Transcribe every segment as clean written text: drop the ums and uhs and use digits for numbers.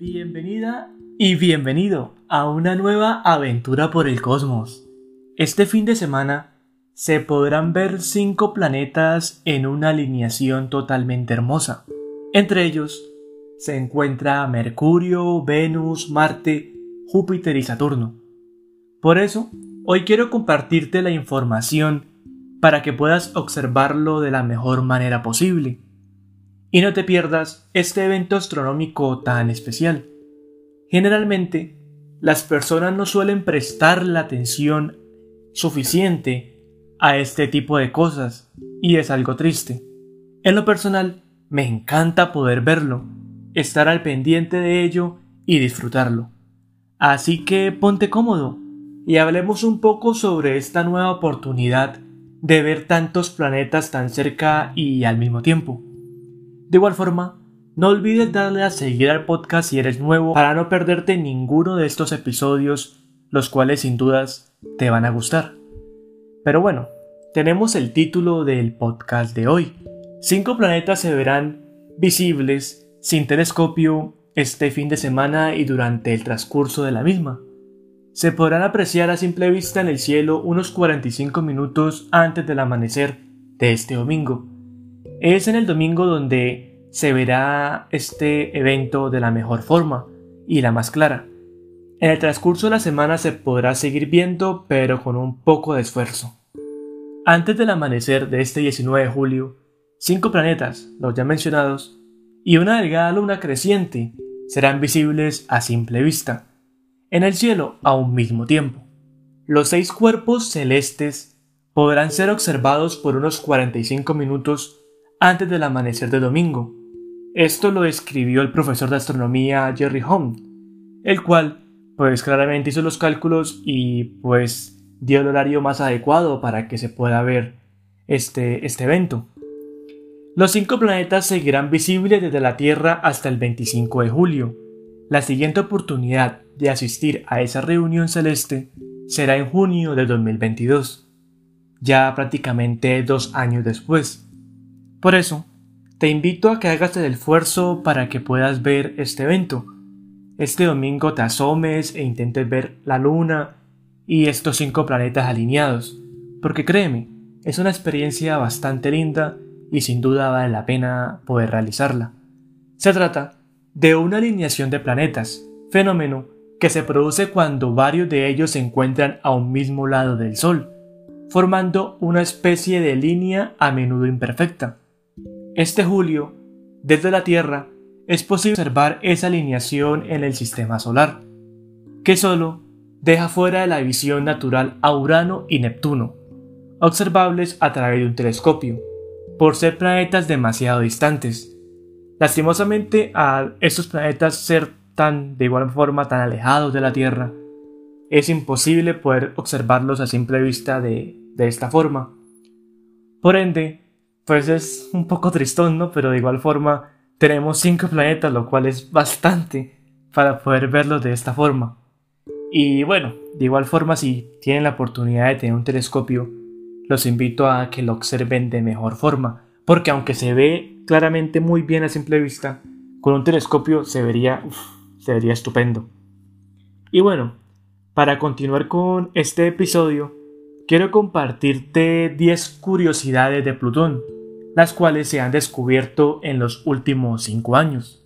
Bienvenida y bienvenido a una nueva aventura por el cosmos. Este fin de semana se podrán ver 5 planetas en una alineación totalmente hermosa. Entre ellos se encuentra Mercurio, Venus, Marte, Júpiter y Saturno. Por eso, hoy quiero compartirte la información para que puedas observarlo de la mejor manera posible. Y no te pierdas este evento astronómico tan especial. Generalmente, las personas no suelen prestar la atención suficiente a este tipo de cosas, y es algo triste. En lo personal, me encanta poder verlo, estar al pendiente de ello y disfrutarlo. Así que ponte cómodo y hablemos un poco sobre esta nueva oportunidad de ver tantos planetas tan cerca y al mismo tiempo. De igual forma, no olvides darle a seguir al podcast si eres nuevo para no perderte ninguno de estos episodios, los cuales sin dudas te van a gustar. Pero bueno, tenemos el título del podcast de hoy. 5 planetas se verán visibles sin telescopio este fin de semana y durante el transcurso de la misma. Se podrán apreciar a simple vista en el cielo unos 45 minutos antes del amanecer de este domingo. Es en el domingo donde se verá este evento de la mejor forma y la más clara. En el transcurso de la semana se podrá seguir viendo, pero con un poco de esfuerzo. Antes del amanecer de este 19 de julio, 5 planetas, los ya mencionados, y una delgada luna creciente serán visibles a simple vista en el cielo a un mismo tiempo. Los 6 cuerpos celestes podrán ser observados por unos 45 minutos antes del amanecer de domingo. Esto lo escribió el profesor de astronomía Jerry Holm, el cual pues claramente hizo los cálculos y pues dio el horario más adecuado para que se pueda ver este evento. Los 5 planetas seguirán visibles desde la Tierra hasta el 25 de julio. La siguiente oportunidad de asistir a esa reunión celeste será en junio de 2022, ya prácticamente 2 años después. Por eso, te invito a que hagas el esfuerzo para que puedas ver este evento. Este domingo te asomes e intentes ver la luna y estos 5 planetas alineados, porque créeme, es una experiencia bastante linda y sin duda vale la pena poder realizarla. Se trata de una alineación de planetas, fenómeno que se produce cuando varios de ellos se encuentran a un mismo lado del Sol, formando una especie de línea a menudo imperfecta. Este julio, desde la Tierra, es posible observar esa alineación en el sistema solar, que solo deja fuera de la visión natural a Urano y Neptuno, observables a través de un telescopio, por ser planetas demasiado distantes. Lastimosamente, al estos planetas ser de igual forma tan alejados de la Tierra, es imposible poder observarlos a simple vista de esta forma. Por ende, pues es un poco tristón, ¿no? Pero de igual forma tenemos 5 planetas, lo cual es bastante para poder verlos de esta forma. Y bueno, de igual forma, si tienen la oportunidad de tener un telescopio, los invito a que lo observen de mejor forma, porque aunque se ve claramente muy bien a simple vista, con un telescopio se vería estupendo. Y bueno, para continuar con este episodio, quiero compartirte 10 curiosidades de Plutón, las cuales se han descubierto en los últimos 5 años.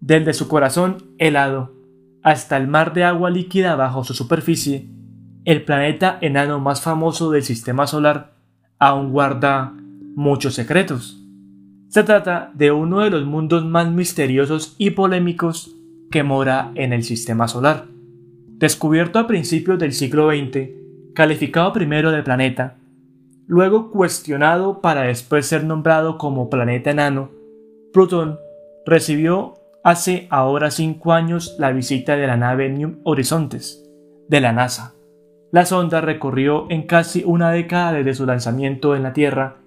Desde su corazón helado hasta el mar de agua líquida bajo su superficie, el planeta enano más famoso del sistema solar aún guarda muchos secretos. Se trata de uno de los mundos más misteriosos y polémicos que mora en el sistema solar. Descubierto a principios del siglo XX, calificado primero de planeta, luego cuestionado para después ser nombrado como planeta enano, Plutón recibió hace ahora 5 años la visita de la nave New Horizons de la NASA. La sonda recorrió en casi una década desde su lanzamiento en la Tierra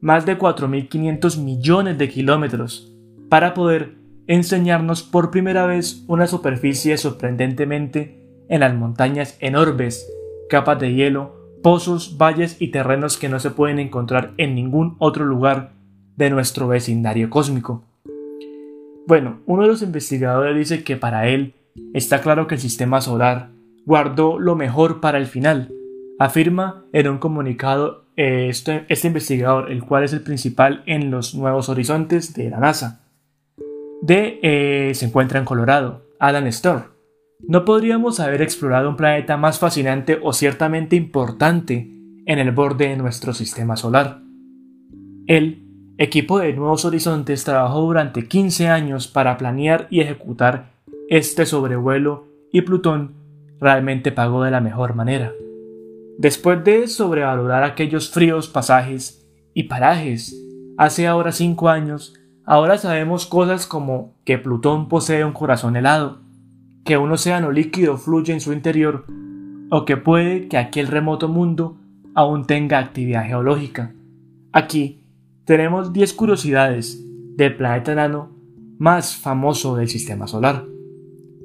más de 4.500 millones de kilómetros para poder enseñarnos por primera vez una superficie sorprendentemente en las montañas enormes, capas de hielo, pozos, valles y terrenos que no se pueden encontrar en ningún otro lugar de nuestro vecindario cósmico. Bueno, uno de los investigadores dice que para él está claro que el sistema solar guardó lo mejor para el final, afirma en un comunicado este investigador, el cual es el principal en los Nuevos Horizontes de la NASA. Se encuentra en Colorado, Alan Storr. No podríamos haber explorado un planeta más fascinante o ciertamente importante en el borde de nuestro sistema solar. El equipo de Nuevos Horizontes trabajó durante 15 años para planear y ejecutar este sobrevuelo y Plutón realmente pagó de la mejor manera. Después de sobrevalorar aquellos fríos pasajes y parajes, hace ahora 5 años, ahora sabemos cosas como que Plutón posee un corazón helado, que un océano líquido fluye en su interior, o que puede que aquel remoto mundo aún tenga actividad geológica. Aquí tenemos 10 curiosidades del planeta enano más famoso del sistema solar.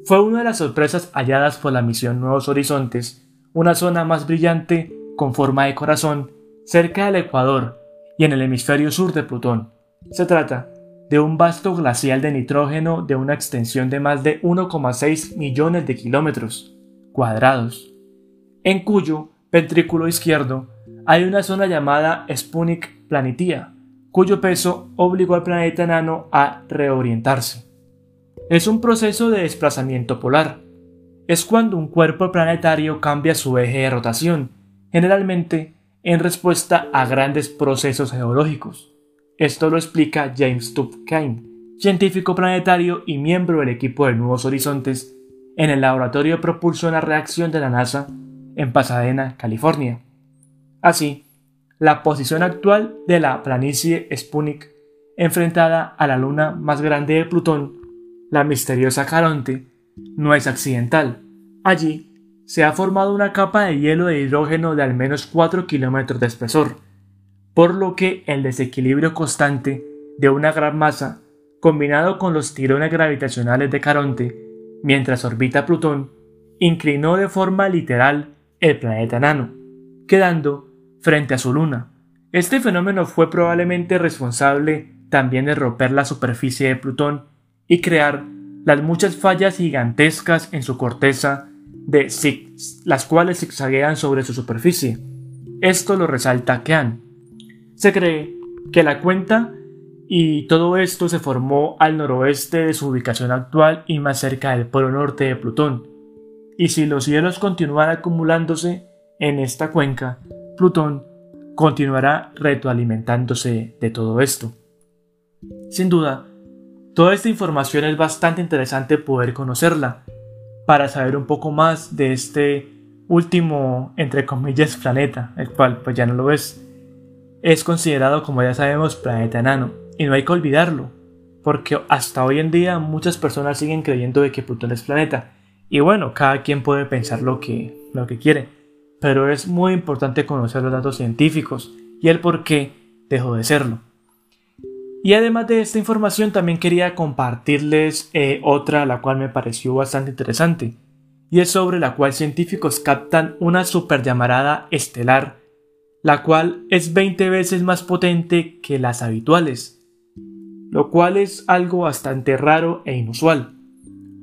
Fue una de las sorpresas halladas por la misión Nuevos Horizontes, una zona más brillante con forma de corazón cerca del ecuador y en el hemisferio sur de Plutón. Se trata de un vasto glacial de nitrógeno de una extensión de más de 1,6 millones de kilómetros cuadrados, en cuyo ventrículo izquierdo hay una zona llamada Sputnik Planitia, cuyo peso obligó al planeta enano a reorientarse. Es un proceso de desplazamiento polar. Es cuando un cuerpo planetario cambia su eje de rotación, generalmente en respuesta a grandes procesos geológicos. Esto lo explica James Tuper Kane, científico planetario y miembro del equipo de Nuevos Horizontes en el Laboratorio de Propulsión a Reacción de la NASA en Pasadena, California. Así, la posición actual de la planicie Sputnik, enfrentada a la luna más grande de Plutón, la misteriosa Caronte, no es accidental. Allí se ha formado una capa de hielo de hidrógeno de al menos 4 kilómetros de espesor, por lo que el desequilibrio constante de una gran masa, combinado con los tirones gravitacionales de Caronte, mientras orbita Plutón, inclinó de forma literal el planeta enano, quedando frente a su luna. Este fenómeno fue probablemente responsable también de romper la superficie de Plutón y crear las muchas fallas gigantescas en su corteza, las cuales zigzaguean sobre su superficie. Esto lo resalta Kean. Se cree que la cuenta y todo esto se formó al noroeste de su ubicación actual y más cerca del polo norte de Plutón. Y si los hielos continúan acumulándose en esta cuenca, Plutón continuará retroalimentándose de todo esto. Sin duda, toda esta información es bastante interesante poder conocerla para saber un poco más de este último, entre comillas, planeta, el cual pues ya no lo es. Es considerado, como ya sabemos, planeta enano, y no hay que olvidarlo, porque hasta hoy en día muchas personas siguen creyendo de que Plutón es planeta, y bueno, cada quien puede pensar lo que quiere, pero es muy importante conocer los datos científicos y el por qué dejó de serlo. Y además de esta información también quería compartirles otra, la cual me pareció bastante interesante, y es sobre la cual científicos captan una superllamarada estelar, la cual es 20 veces más potente que las habituales, lo cual es algo bastante raro e inusual.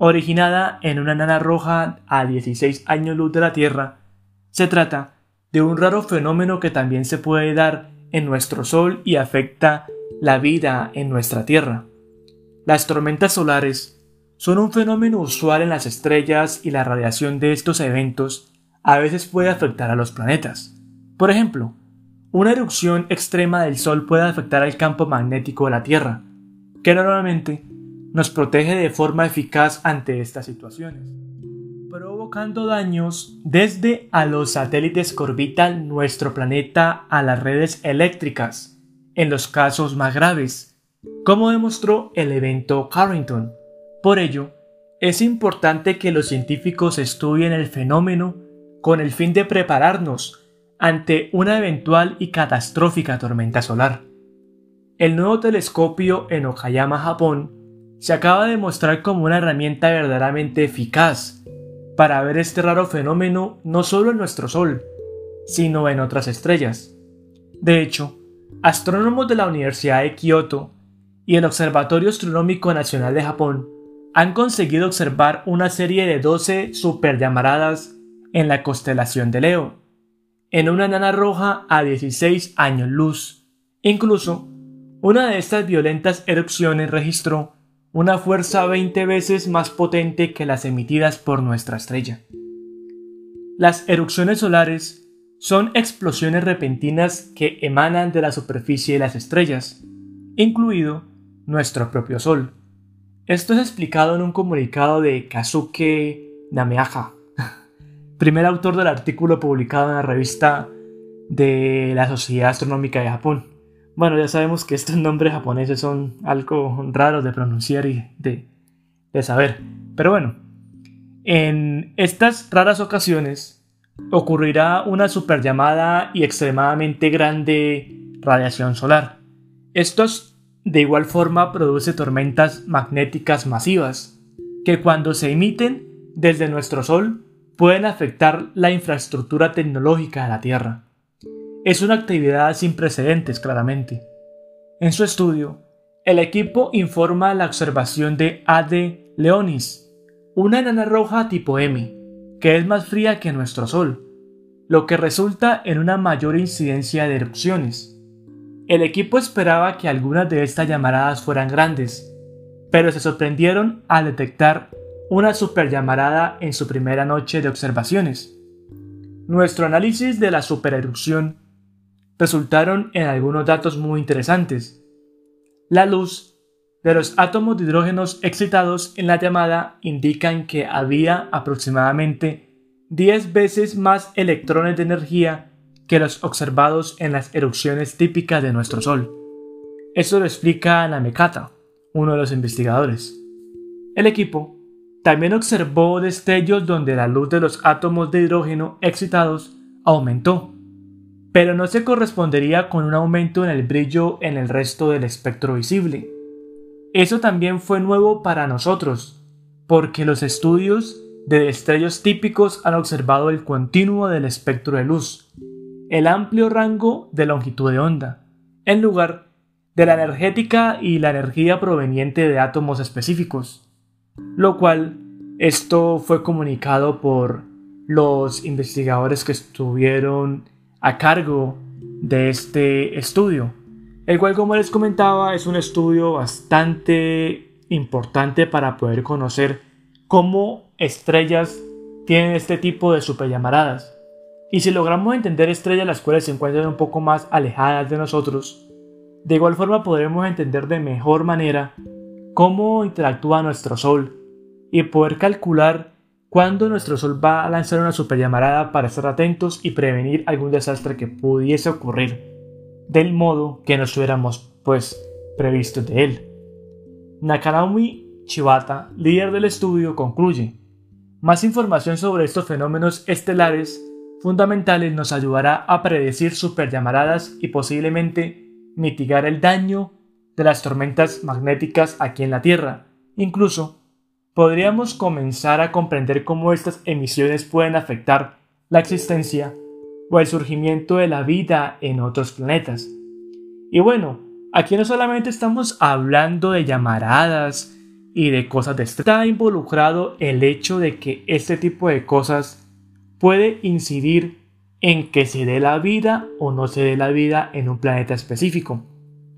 Originada en una enana roja a 16 años luz de la Tierra, se trata de un raro fenómeno que también se puede dar en nuestro Sol y afecta la vida en nuestra Tierra. Las tormentas solares son un fenómeno usual en las estrellas y la radiación de estos eventos a veces puede afectar a los planetas. Por ejemplo, una erupción extrema del Sol puede afectar al campo magnético de la Tierra, que normalmente nos protege de forma eficaz ante estas situaciones, provocando daños desde a los satélites que orbitan nuestro planeta a las redes eléctricas, en los casos más graves, como demostró el evento Carrington. Por ello, es importante que los científicos estudien el fenómeno con el fin de prepararnos ante una eventual y catastrófica tormenta solar. El nuevo telescopio en Ohayama, Japón, se acaba de mostrar como una herramienta verdaderamente eficaz para ver este raro fenómeno no solo en nuestro Sol, sino en otras estrellas. De hecho, astrónomos de la Universidad de Kioto y el Observatorio Astronómico Nacional de Japón han conseguido observar una serie de 12 superllamaradas en la constelación de Leo, en una enana roja a 16 años luz. Incluso, una de estas violentas erupciones registró una fuerza 20 veces más potente que las emitidas por nuestra estrella. Las erupciones solares son explosiones repentinas que emanan de la superficie de las estrellas, incluido nuestro propio Sol. Esto es explicado en un comunicado de Kazuki Namekata, primer autor del artículo publicado en la revista de la Sociedad Astronómica de Japón. Bueno, ya sabemos que estos nombres japoneses son algo raros de pronunciar y de saber. Pero bueno, en estas raras ocasiones ocurrirá una superllamada y extremadamente grande radiación solar. Estos de igual forma produce tormentas magnéticas masivas que cuando se emiten desde nuestro Sol pueden afectar la infraestructura tecnológica de la Tierra. Es una actividad sin precedentes, claramente. En su estudio, el equipo informa la observación de AD Leonis, una enana roja tipo M, que es más fría que nuestro Sol, lo que resulta en una mayor incidencia de erupciones. El equipo esperaba que algunas de estas llamaradas fueran grandes, pero se sorprendieron al detectar una superllamarada en su primera noche de observaciones. Nuestro análisis de la supererupción resultaron en algunos datos muy interesantes. La luz de los átomos de hidrógenos excitados en la llamada indican que había aproximadamente 10 veces más electrones de energía que los observados en las erupciones típicas de nuestro Sol. Esto lo explica Namekata, uno de los investigadores. El equipo también observó destellos donde la luz de los átomos de hidrógeno excitados aumentó, pero no se correspondería con un aumento en el brillo en el resto del espectro visible. Eso también fue nuevo para nosotros, porque los estudios de destellos típicos han observado el continuo del espectro de luz, el amplio rango de longitud de onda, en lugar de la energética y la energía proveniente de átomos específicos. Lo cual, esto fue comunicado por los investigadores que estuvieron a cargo de este estudio, el cual, como les comentaba, es un estudio bastante importante para poder conocer cómo estrellas tienen este tipo de superllamaradas. Y si logramos entender estrellas las cuales se encuentran un poco más alejadas de nosotros, de igual forma podremos entender de mejor manera cómo interactúa nuestro Sol y poder calcular cuándo nuestro Sol va a lanzar una superllamarada para estar atentos y prevenir algún desastre que pudiese ocurrir del modo que nos hubiéramos previsto de él. Nakaraomi Chibata, líder del estudio, concluye: más información sobre estos fenómenos estelares fundamentales nos ayudará a predecir superllamaradas y posiblemente mitigar el daño de las tormentas magnéticas aquí en la Tierra. Incluso, podríamos comenzar a comprender cómo estas emisiones pueden afectar la existencia o el surgimiento de la vida en otros planetas. Y bueno, aquí no solamente estamos hablando de llamaradas y de cosas de estrellas. Está involucrado el hecho de que este tipo de cosas puede incidir en que se dé la vida o no se dé la vida en un planeta específico.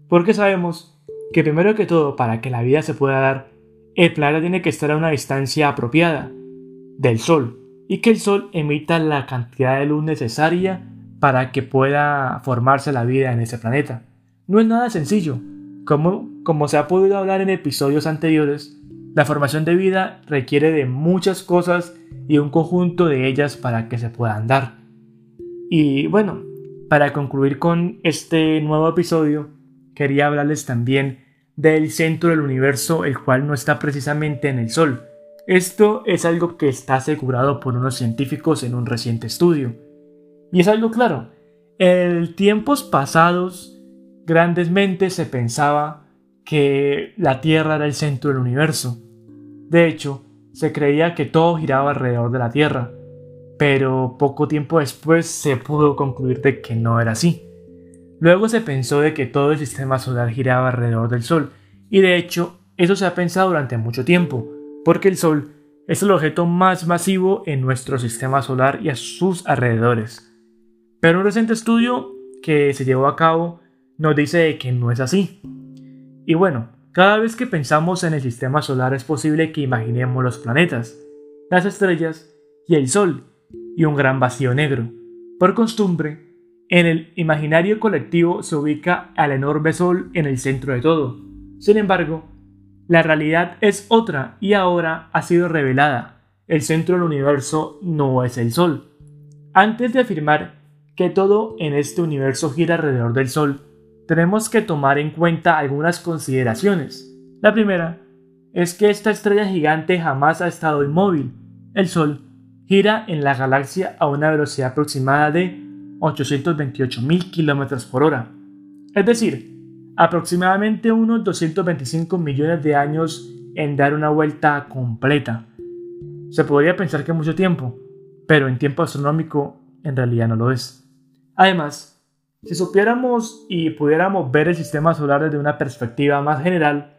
Porque sabemos que primero que todo, para que la vida se pueda dar, el planeta tiene que estar a una distancia apropiada del Sol y que el Sol emita la cantidad de luz necesaria para que pueda formarse la vida en ese planeta. No es nada sencillo. Como se ha podido hablar en episodios anteriores, la formación de vida requiere de muchas cosas y un conjunto de ellas para que se puedan dar. Y bueno, para concluir con este nuevo episodio, quería hablarles también del centro del universo, el cual no está precisamente en el Sol. Esto es algo que está asegurado por unos científicos en un reciente estudio. Y es algo claro. En tiempos pasados, grandemente se pensaba que la Tierra era el centro del universo. De hecho, se creía que todo giraba alrededor de la Tierra, pero poco tiempo después se pudo concluir de que no era así. Luego se pensó de que todo el sistema solar giraba alrededor del Sol, y de hecho eso se ha pensado durante mucho tiempo, porque el Sol es el objeto más masivo en nuestro sistema solar y a sus alrededores. Pero un reciente estudio que se llevó a cabo nos dice que no es así. Y bueno, cada vez que pensamos en el sistema solar es posible que imaginemos los planetas, las estrellas y el Sol, y un gran vacío negro. Por costumbre, en el imaginario colectivo se ubica al enorme Sol en el centro de todo. Sin embargo, la realidad es otra y ahora ha sido revelada. El centro del universo no es el Sol. Antes de afirmar que todo en este universo gira alrededor del Sol, tenemos que tomar en cuenta algunas consideraciones. La primera es que esta estrella gigante jamás ha estado inmóvil. El Sol gira en la galaxia a una velocidad aproximada de 828.000 km por hora, es decir, aproximadamente unos 225 millones de años en dar una vuelta completa. Se podría pensar que es mucho tiempo, pero en tiempo astronómico en realidad no lo es. Además, si supiéramos y pudiéramos ver el sistema solar desde una perspectiva más general,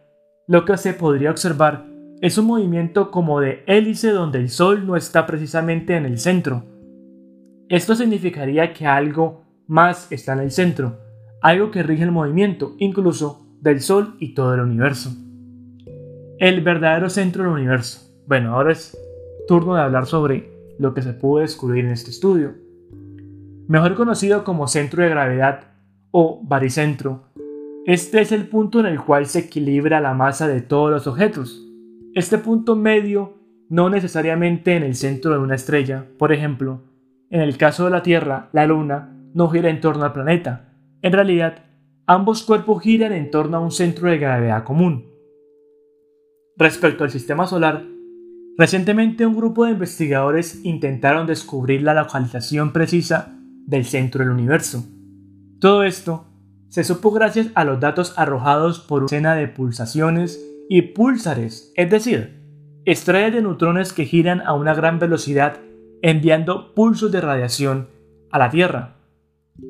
lo que se podría observar es un movimiento como de hélice donde el Sol no está precisamente en el centro. Esto significaría que algo más está en el centro, algo que rige el movimiento, incluso del Sol y todo el universo. El verdadero centro del universo. Bueno, ahora es turno de hablar sobre lo que se pudo descubrir en este estudio. Mejor conocido como centro de gravedad o baricentro, este es el punto en el cual se equilibra la masa de todos los objetos. Este punto medio no necesariamente en el centro de una estrella, por ejemplo, en el caso de la Tierra, la Luna no gira en torno al planeta. En realidad, ambos cuerpos giran en torno a un centro de gravedad común. Respecto al sistema solar, recientemente un grupo de investigadores intentaron descubrir la localización precisa del centro del universo. Todo esto se supo gracias a los datos arrojados por una decena de pulsaciones y púlsares, es decir, estrellas de neutrones que giran a una gran velocidad enviando pulsos de radiación a la Tierra.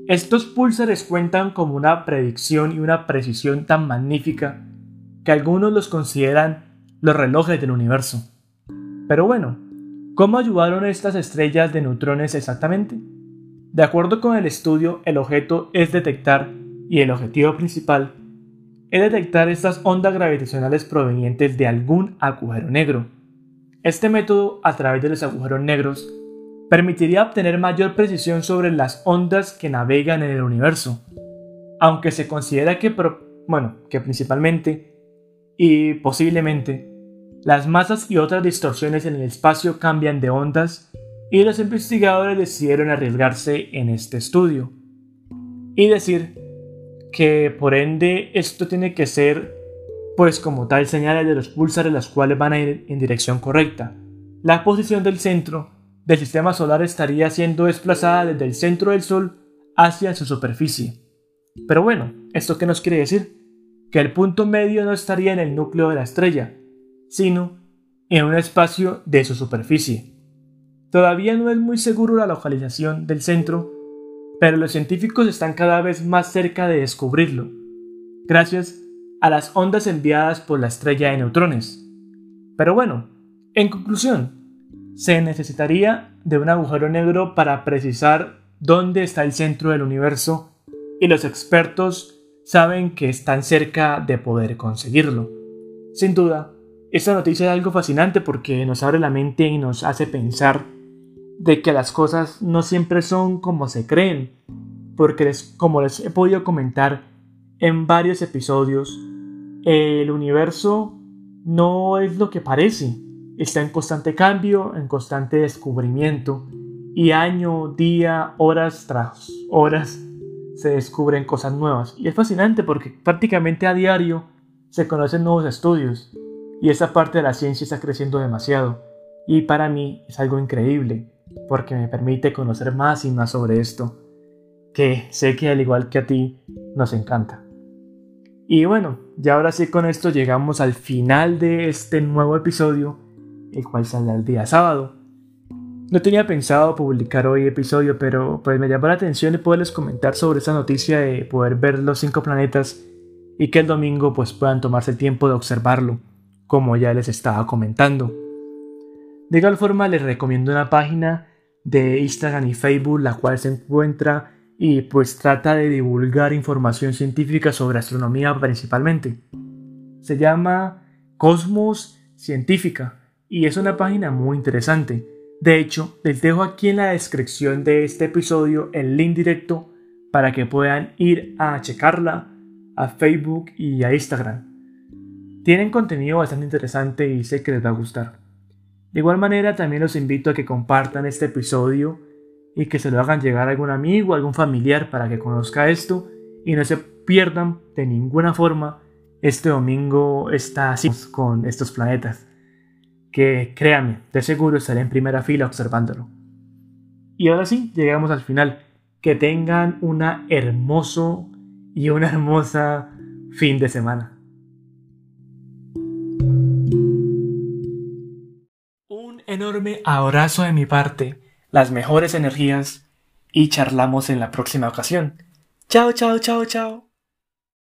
Estos púlsares cuentan con una predicción y una precisión tan magnífica que algunos los consideran los relojes del universo. Pero bueno, ¿cómo ayudaron estas estrellas de neutrones exactamente? De acuerdo con el estudio, el objeto es detectar, y el objetivo principal es detectar estas ondas gravitacionales provenientes de algún agujero negro. Este método, a través de los agujeros negros, permitiría obtener mayor precisión sobre las ondas que navegan en el universo, aunque se considera que principalmente y posiblemente las masas y otras distorsiones en el espacio cambian de ondas, y los investigadores decidieron arriesgarse en este estudio y decir que por ende esto tiene que ser pues como tal señales de los púlsares las cuales van a ir en dirección correcta. La posición del centro del sistema solar estaría siendo desplazada desde el centro del Sol hacia su superficie. Pero bueno, ¿esto qué nos quiere decir? Que el punto medio no estaría en el núcleo de la estrella, sino en un espacio de su superficie. Todavía no es muy seguro la localización del centro, pero los científicos están cada vez más cerca de descubrirlo, gracias a las ondas enviadas por la estrella de neutrones. Pero bueno, en conclusión, se necesitaría de un agujero negro para precisar dónde está el centro del universo, y los expertos saben que están cerca de poder conseguirlo. Sin duda, esta noticia es algo fascinante porque nos abre la mente y nos hace pensar de que las cosas no siempre son como se creen, porque como les he podido comentar en varios episodios, el universo no es lo que parece, está en constante cambio, en constante descubrimiento, y año, día, horas tras horas se descubren cosas nuevas, y es fascinante porque prácticamente a diario se conocen nuevos estudios, y esa parte de la ciencia está creciendo demasiado, y para mí es algo increíble, porque me permite conocer más y más sobre esto, que sé que al igual que a ti, nos encanta. Y bueno, ya ahora sí con esto llegamos al final de este nuevo episodio, el cual saldrá el día sábado. No tenía pensado publicar hoy episodio, pero pues me llamó la atención de poderles comentar sobre esa noticia de poder ver los 5 planetas y que el domingo pues puedan tomarse el tiempo de observarlo, como ya les estaba comentando. De igual forma les recomiendo una página de Instagram y Facebook, la cual se encuentra y pues trata de divulgar información científica sobre astronomía principalmente. Se llama Cosmos Científica y es una página muy interesante. De hecho, les dejo aquí en la descripción de este episodio el link directo para que puedan ir a checarla a Facebook y a Instagram. Tienen contenido bastante interesante y sé que les va a gustar. De igual manera, también los invito a que compartan este episodio y que se lo hagan llegar a algún amigo, algún familiar para que conozca esto y no se pierdan de ninguna forma este domingo esta cita con estos planetas, que créanme, de seguro estaré en primera fila observándolo. Y ahora sí, llegamos al final. Que tengan una hermosa y una hermosa fin de semana. Un enorme abrazo de mi parte, las mejores energías y charlamos en la próxima ocasión. Chao, chao, chao, chao.